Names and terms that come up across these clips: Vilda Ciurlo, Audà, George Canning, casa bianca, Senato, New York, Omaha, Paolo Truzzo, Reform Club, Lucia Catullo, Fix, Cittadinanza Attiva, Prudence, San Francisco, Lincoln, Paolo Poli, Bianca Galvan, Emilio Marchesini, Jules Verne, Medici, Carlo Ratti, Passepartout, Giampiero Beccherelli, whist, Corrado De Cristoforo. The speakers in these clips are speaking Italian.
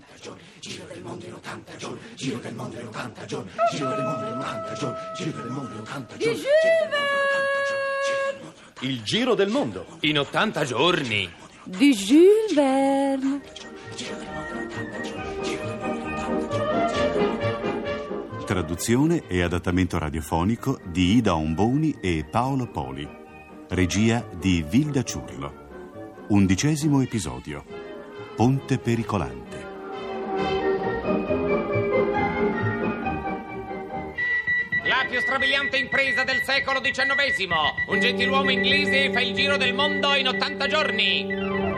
80 giorni, giro del mondo in 80 giorni, giro del mondo in 80 giorni, giro del mondo in 80 giorni, giro del mondo in 80 giorni. Il giro del mondo in 80 giorni di Jules Verne. Traduzione e adattamento radiofonico di Ida Umboni e Paolo Poli. Regia di Vilda Ciurlo. 11° episodio. Ponte pericolante. La più strabiliante impresa del secolo XIX. Un gentiluomo inglese fa il giro del mondo in 80 giorni.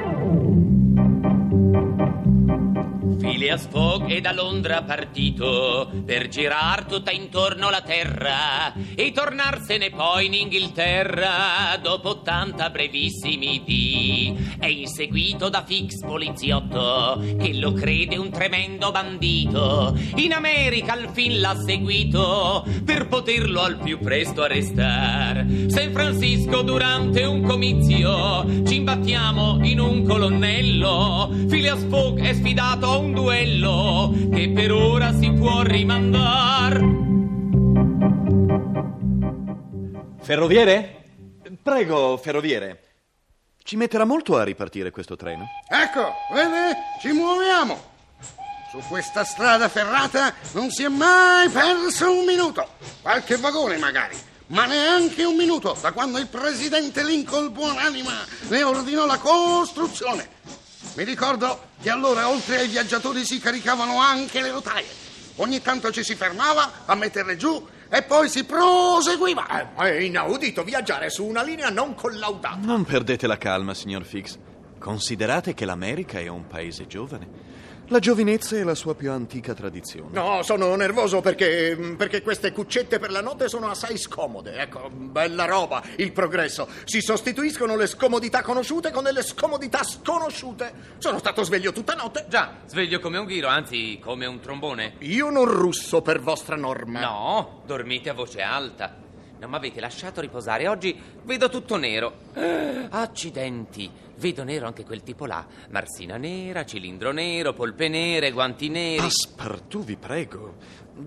Phileas Fogg è da Londra partito per girar tutta intorno la terra e tornarsene poi in Inghilterra dopo 80 brevissimi dì. È inseguito da Fix poliziotto che lo crede un tremendo bandito. In America al fin l'ha seguito per poterlo al più presto arrestar. San Francisco durante un comizio ci imbattiamo in un colonnello. Phileas Fogg è sfidato a un duello che per ora si può rimandar. Ferroviere? Prego, ferroviere. Ci metterà molto a ripartire questo treno? Ecco, vede? Ci muoviamo. Su questa strada ferrata non si è mai perso un minuto. Qualche vagone magari, ma neanche un minuto da quando il presidente Lincoln buonanima ne ordinò la costruzione. Mi ricordo che allora oltre ai viaggiatori si caricavano anche le rotaie. Ogni tanto ci si fermava a metterle giù e poi si proseguiva. È inaudito viaggiare su una linea non collaudata. Non perdete la calma, signor Fix. Considerate che l'America è un paese giovane. La giovinezza è la sua più antica tradizione. No, sono nervoso perché queste cuccette per la notte sono assai scomode. Ecco, bella roba, il progresso. Si sostituiscono le scomodità conosciute con delle scomodità sconosciute. Sono stato sveglio tutta notte. Già, sveglio come un ghiro, anzi come un trombone. Io non russo per vostra norma. No, dormite a voce alta. Non mi avete lasciato riposare. Oggi vedo tutto nero. Accidenti, vedo nero anche quel tipo là. Marsina nera, cilindro nero, polpe nere, guanti neri. Passepartout, vi prego.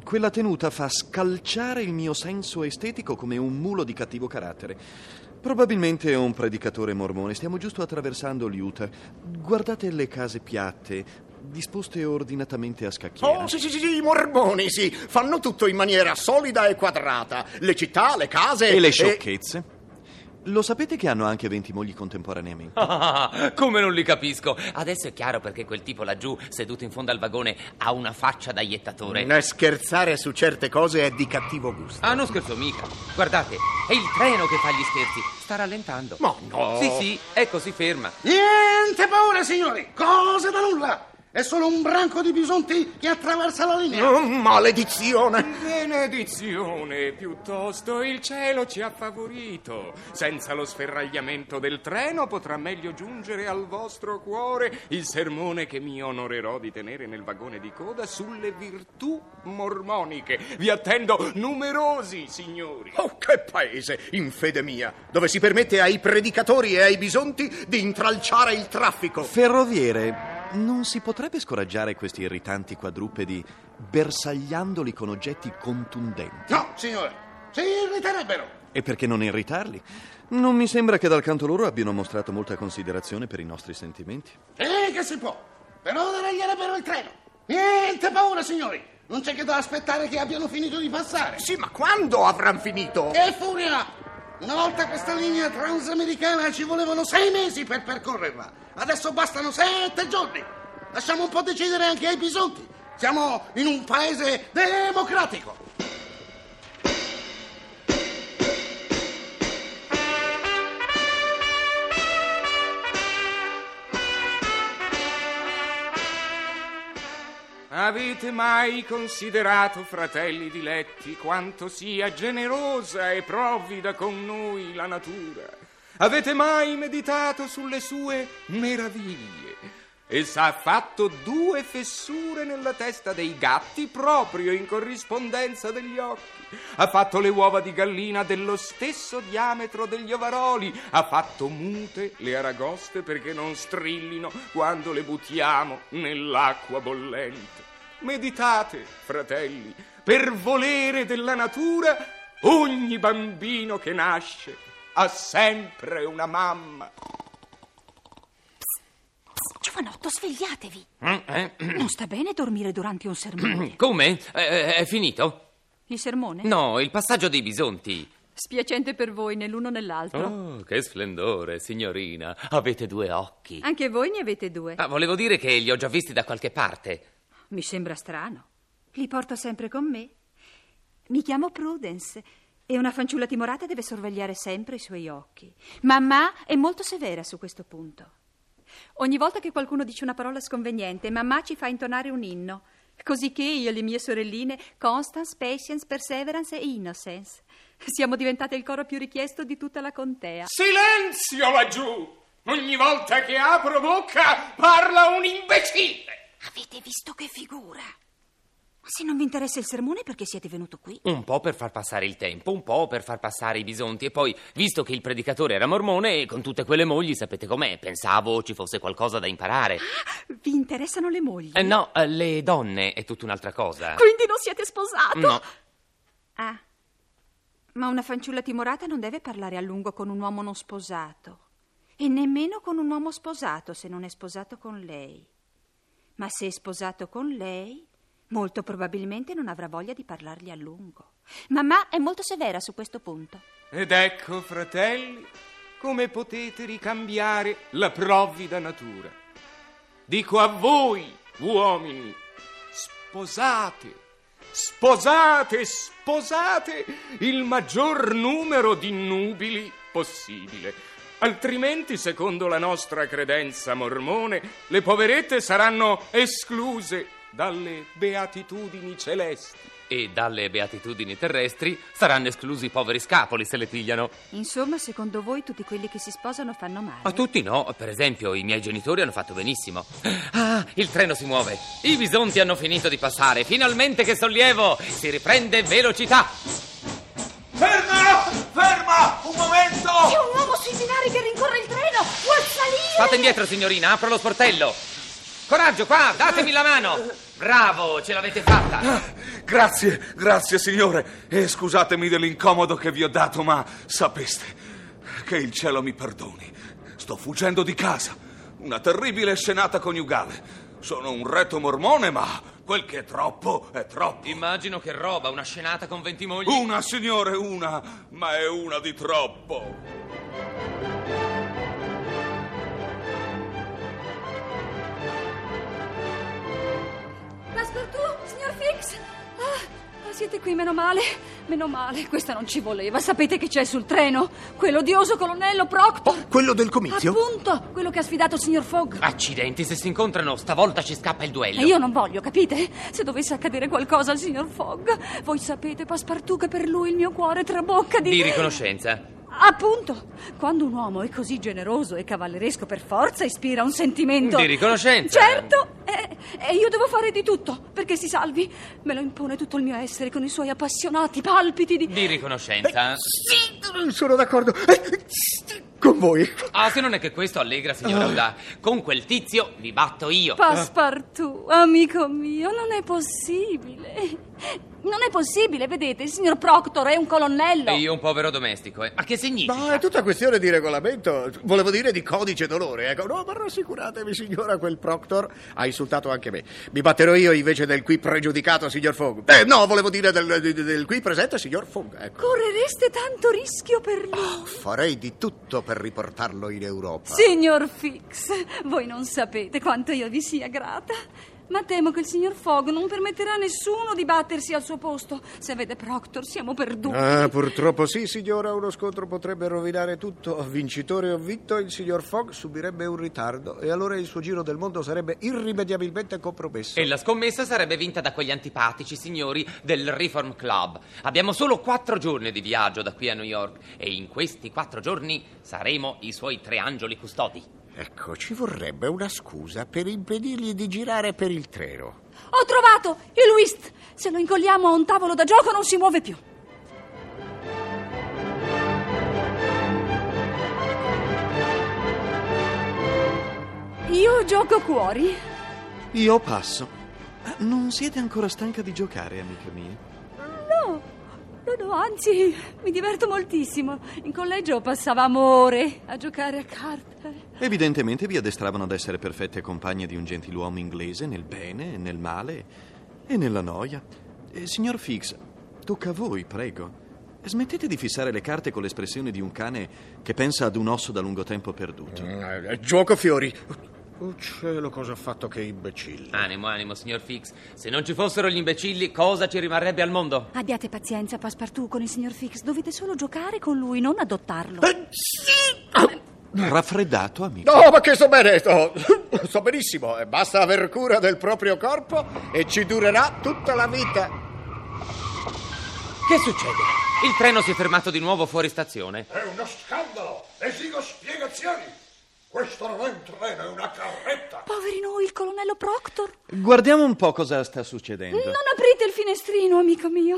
Quella tenuta fa scalciare il mio senso estetico come un mulo di cattivo carattere. Probabilmente è un predicatore mormone. Stiamo giusto attraversando l'Utah. Guardate le case piatte, disposte ordinatamente a scacchiera. Oh, sì, i mormoni, sì. Fanno tutto in maniera solida e quadrata. Le città, le case... E le sciocchezze. Lo sapete che hanno anche 20 mogli contemporaneamente? Come non li capisco. Adesso è chiaro perché quel tipo laggiù, seduto in fondo al vagone, ha una faccia da iettatore. Scherzare su certe cose è di cattivo gusto. Ah, non scherzo mica. Guardate, è il treno che fa gli scherzi. Sta rallentando. Ma no. Sì, ecco, si ferma. Niente paura, signori. Cosa da nulla. È solo un branco di bisonti che attraversa la linea. Oh, maledizione! Benedizione, piuttosto il cielo ci ha favorito. Senza lo sferragliamento del treno potrà meglio giungere al vostro cuore il sermone che mi onorerò di tenere nel vagone di coda sulle virtù mormoniche. Vi attendo numerosi, signori. Oh, che paese, in fede mia, dove si permette ai predicatori e ai bisonti di intralciare il traffico. Ferroviere, non si potrebbe scoraggiare questi irritanti quadrupedi bersagliandoli con oggetti contundenti? No, signore, si irriterebbero. E perché non irritarli? Non mi sembra che dal canto loro abbiano mostrato molta considerazione per i nostri sentimenti. Che si può, però deraglierebbero il treno. Niente paura, signori, non c'è che da aspettare che abbiano finito di passare. Sì, ma quando avranno finito? Che furia! Una volta questa linea transamericana ci volevano 6 mesi per percorrerla. Adesso bastano 7 giorni. Lasciamo un po' decidere anche ai bisonti. Siamo in un paese democratico. Avete mai considerato, fratelli diletti, quanto sia generosa e provvida con noi la natura? Avete mai meditato sulle sue meraviglie? e s'ha fatto due fessure nella testa dei gatti proprio in corrispondenza degli occhi. Ha fatto le uova di gallina dello stesso diametro degli ovaroli, ha fatto mute le aragoste perché non strillino quando le buttiamo nell'acqua bollente. Meditate, fratelli, per volere della natura ogni bambino che nasce ha sempre una mamma. Giovanotto, svegliatevi. Non sta bene dormire durante un sermone. Come? È finito? Il sermone? No, il passaggio dei bisonti. Spiacente per voi, né l'uno né l'altro. Oh, che splendore, signorina. Avete due occhi. Anche voi ne avete due. Ah, volevo dire che li ho già visti da qualche parte. Mi sembra strano. Li porto sempre con me. Mi chiamo Prudence e una fanciulla timorata deve sorvegliare sempre i suoi occhi. Mamma è molto severa su questo punto. Ogni volta che qualcuno dice una parola sconveniente, mamma ci fa intonare un inno, così che io e le mie sorelline, Constance, Patience, Perseverance e Innocence, siamo diventate il coro più richiesto di tutta la contea. Silenzio laggiù! Ogni volta che apro bocca parla un imbecille! Avete visto che figura? Se non vi interessa il sermone, perché siete venuto qui? Un po' per far passare il tempo, un po' per far passare i bisonti. E poi, visto che il predicatore era mormone e con tutte quelle mogli, sapete com'è, pensavo ci fosse qualcosa da imparare. Ah, vi interessano le mogli? No, le donne è tutta un'altra cosa. Quindi non siete sposato? No. Ah, ma una fanciulla timorata non deve parlare a lungo con un uomo non sposato. E nemmeno con un uomo sposato, se non è sposato con lei. Ma se è sposato con lei, molto probabilmente non avrà voglia di parlargli a lungo. Mamma è molto severa su questo punto. Ed ecco, fratelli, come potete ricambiare la provvida natura. Dico a voi, uomini, sposate. Sposate, sposate il maggior numero di nubili possibile. Altrimenti, secondo la nostra credenza mormone, le poverette saranno escluse dalle beatitudini celesti. E dalle beatitudini terrestri saranno esclusi i poveri scapoli se le pigliano. Insomma, secondo voi tutti quelli che si sposano fanno male? A tutti no, per esempio i miei genitori hanno fatto benissimo. Ah, il treno si muove, i bisonti hanno finito di passare, finalmente che sollievo, si riprende velocità. Ferma, ferma, un momento! C'è un uomo sui binari che rincorre il treno, vuol salire! Fate indietro signorina, apro lo sportello. Coraggio, qua, datemi la mano. Bravo, ce l'avete fatta. Grazie, grazie signore. E scusatemi dell'incomodo che vi ho dato, ma sapeste che il cielo mi perdoni. Sto fuggendo di casa. Una terribile scenata coniugale. Sono un reto mormone, ma quel che è troppo è troppo. Immagino che roba, una scenata con 20 mogli. Una, signore, una, ma è una di troppo. Siete qui, meno male, questa non ci voleva. Sapete che c'è sul treno? Quell'odioso colonnello Proctor. Oh, quello del comizio? Appunto, quello che ha sfidato il signor Fogg. Accidenti, se si incontrano, stavolta ci scappa il duello. E io non voglio, capite? Se dovesse accadere qualcosa al signor Fogg, voi sapete, Passepartout, che per lui il mio cuore trabocca di riconoscenza. Appunto, quando un uomo è così generoso e cavalleresco, per forza ispira un sentimento di riconoscenza. Certo. E io devo fare di tutto perché si salvi. Me lo impone tutto il mio essere con i suoi appassionati palpiti di riconoscenza. Sì, sono d'accordo con voi. Ah, se non è che questo allegra, signora Uda. Con quel tizio vi batto io. Passepartout, amico mio, non è possibile. Non è possibile, vedete, il signor Proctor è un colonnello. E io un povero domestico, eh? Ma che significa? No, è tutta questione di regolamento, volevo dire di codice d'onore, ecco. No, ma rassicuratevi, signora, quel Proctor ha insultato anche me. Mi batterò io invece del qui pregiudicato, signor Fogg. No, volevo dire del qui presente, signor Fogg, ecco. Correreste tanto rischio per lui? Oh, farei di tutto per riportarlo in Europa. Signor Fix, voi non sapete quanto io vi sia grata. Ma temo che il signor Fogg non permetterà a nessuno di battersi al suo posto. Se vede Proctor siamo perduti. Ah, purtroppo sì, signora, uno scontro potrebbe rovinare tutto. Vincitore o vinto, il signor Fogg subirebbe un ritardo e allora il suo giro del mondo sarebbe irrimediabilmente compromesso. E la scommessa sarebbe vinta da quegli antipatici signori del Reform Club. Abbiamo solo 4 giorni di viaggio da qui a New York e in questi 4 giorni saremo i suoi 3 angeli custodi. Ecco, ci vorrebbe una scusa per impedirgli di girare per il treno. Ho trovato il whist! Se lo incolliamo a un tavolo da gioco non si muove più. Io gioco cuori. Io passo. Non siete ancora stanca di giocare, amica mia? No, anzi, mi diverto moltissimo. In collegio passavamo ore a giocare a carte. Evidentemente vi addestravano ad essere perfette compagne di un gentiluomo inglese nel bene, nel male e nella noia. Signor Fix, tocca a voi, prego. Smettete di fissare le carte con l'espressione di un cane che pensa ad un osso da lungo tempo perduto. Gioco fiori. Oh cielo, cosa ha fatto che imbecille. Animo, signor Fix. Se non ci fossero gli imbecilli, cosa ci rimarrebbe al mondo? Abbiate pazienza, Passepartout, con il signor Fix. Dovete solo giocare con lui, non adottarlo. Sì. Raffreddato, amico. No, ma che so bene, so benissimo. Basta aver cura del proprio corpo e ci durerà tutta la vita. Che succede? Il treno si è fermato di nuovo fuori stazione. È uno scandalo, esigo spiegazioni. Questo non è un treno, è una carretta. Poveri noi, il colonnello Proctor. Guardiamo un po' cosa sta succedendo. Non aprite il finestrino, amico mio.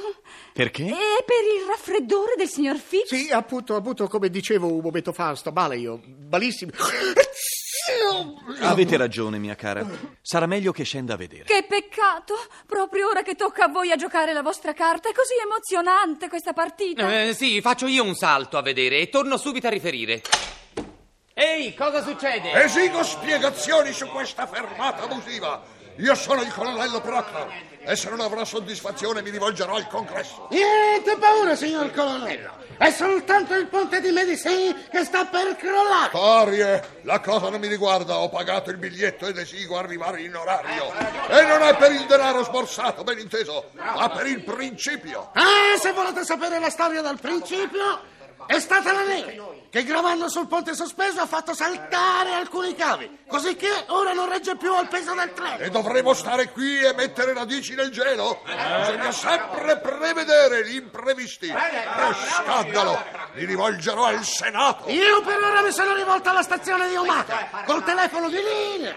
Perché? È per il raffreddore del signor Fix. Sì, appunto, come dicevo un momento fa, sto male io, malissimo. Avete ragione, mia cara. Sarà meglio che scenda a vedere. Che peccato, proprio ora che tocca a voi a giocare la vostra carta. È così emozionante questa partita. Sì, faccio io un salto a vedere e torno subito a riferire. Ehi, cosa succede? Esigo spiegazioni su questa fermata abusiva. Io sono il colonnello Proctor e se non avrò soddisfazione mi rivolgerò al congresso. Niente paura, signor colonnello. È soltanto il ponte di Medici che sta per crollare. Parie, la cosa non mi riguarda. Ho pagato il biglietto ed esigo arrivare in orario. E non è per il denaro sborsato, ben inteso, ma per il principio. Se volete sapere la storia dal principio... È stata la neve che gravando sul ponte sospeso ha fatto saltare alcuni cavi, così che ora non regge più al peso del treno. E dovremo stare qui e mettere radici nel gelo? Bisogna sempre prevedere gli imprevisti. Che scandalo! Mi rivolgerò al Senato. Io per ora mi sono rivolto alla stazione di Omaha col telefono di linea.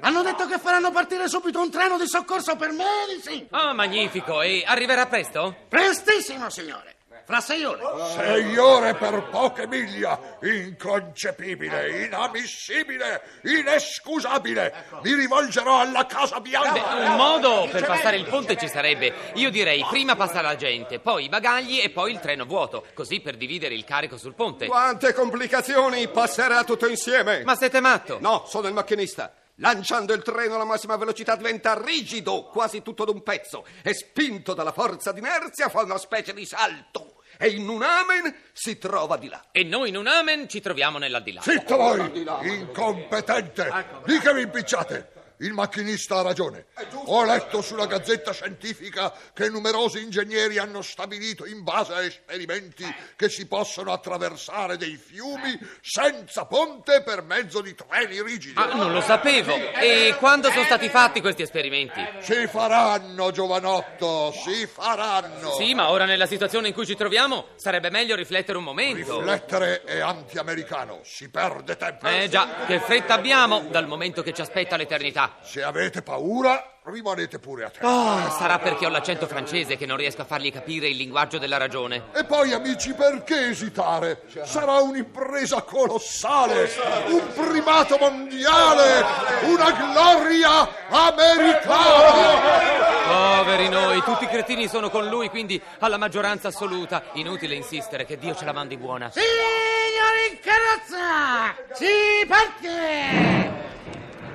Hanno detto che faranno partire subito un treno di soccorso per Medici. Ah, magnifico! E arriverà presto? Prestissimo, signore. Fra 6 ore. 6 ore per poche miglia. Inconcepibile, inammissibile, inescusabile. Mi rivolgerò alla Casa Bianca. Un modo per passare il ponte ci sarebbe. Io direi prima passa la gente, poi i bagagli e poi il treno vuoto, così per dividere il carico sul ponte. Quante complicazioni, passerà tutto insieme. Ma siete matto? No, sono il macchinista. Lanciando il treno alla massima velocità diventa rigido, quasi tutto d'un pezzo, e spinto dalla forza d'inerzia fa una specie di salto. E in un amen si trova di là. E noi in un amen ci troviamo nella di là. Zitto voi, incompetente. Di che vi impicciate? Il macchinista ha ragione. Ho letto sulla gazzetta scientifica che numerosi ingegneri hanno stabilito in base a esperimenti che si possono attraversare dei fiumi senza ponte per mezzo di treni rigidi. Ah, non lo sapevo. E quando sono stati fatti questi esperimenti? Si faranno, giovanotto, si faranno. Sì, ma ora nella situazione in cui ci troviamo sarebbe meglio riflettere un momento. Riflettere è anti-americano, si perde tempo. Già, che fretta abbiamo dal momento che ci aspetta l'eternità. Se avete paura, rimanete pure a terra. Sarà perché ho l'accento francese che non riesco a fargli capire il linguaggio della ragione. E poi, amici, perché esitare? Sarà un'impresa colossale, un primato mondiale, una gloria americana. Poveri noi, tutti i cretini sono con lui, quindi alla maggioranza assoluta. Inutile insistere, che Dio ce la mandi buona. Signori in carrozza, si parte!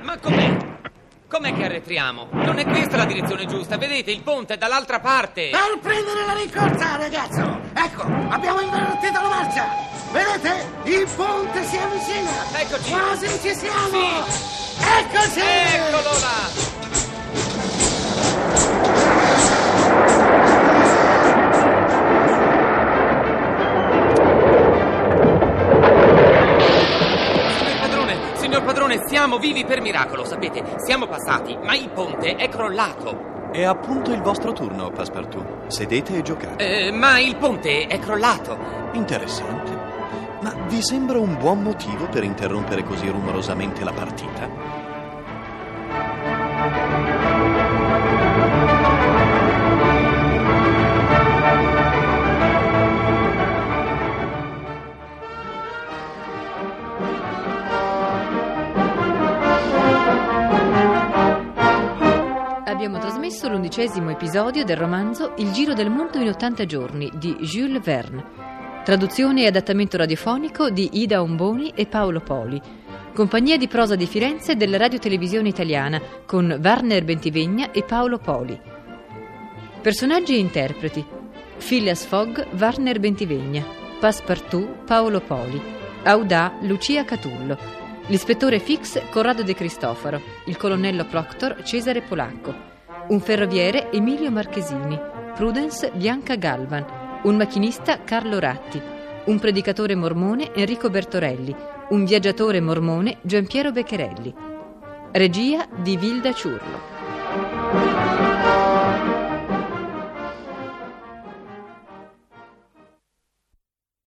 Ma com'è che arretriamo? Non è questa la direzione giusta, vedete, il ponte è dall'altra parte. Per prendere la rincorsa, ragazzo! Ecco, abbiamo invertito la marcia! Vedete? Il ponte si avvicina! Eccoci! Quasi ci siamo! Sì. Eccoci! Eccolo là! Signor padrone, siamo vivi per miracolo, sapete? Siamo passati, ma il ponte è crollato. È appunto il vostro turno, Passepartout. Sedete e giocate. Ma il ponte è crollato. Interessante. Ma vi sembra un buon motivo per interrompere così rumorosamente la partita? Abbiamo trasmesso l'11° episodio del romanzo Il giro del mondo in 80 giorni di Jules Verne. Traduzione e adattamento radiofonico di Ida Umboni e Paolo Poli. Compagnia di prosa di Firenze della Radio Televisione Italiana con Warner Bentivegna e Paolo Poli. Personaggi e interpreti: Phileas Fogg, Warner Bentivegna; Passepartout, Paolo Poli; Audà, Lucia Catullo; l'ispettore Fix, Corrado De Cristoforo; il colonnello Proctor, Cesare Polacco; un ferroviere, Emilio Marchesini; Prudence, Bianca Galvan; un macchinista, Carlo Ratti; un predicatore mormone, Enrico Bertorelli; un viaggiatore mormone, Giampiero Beccherelli. Regia di Vilda Ciurlo.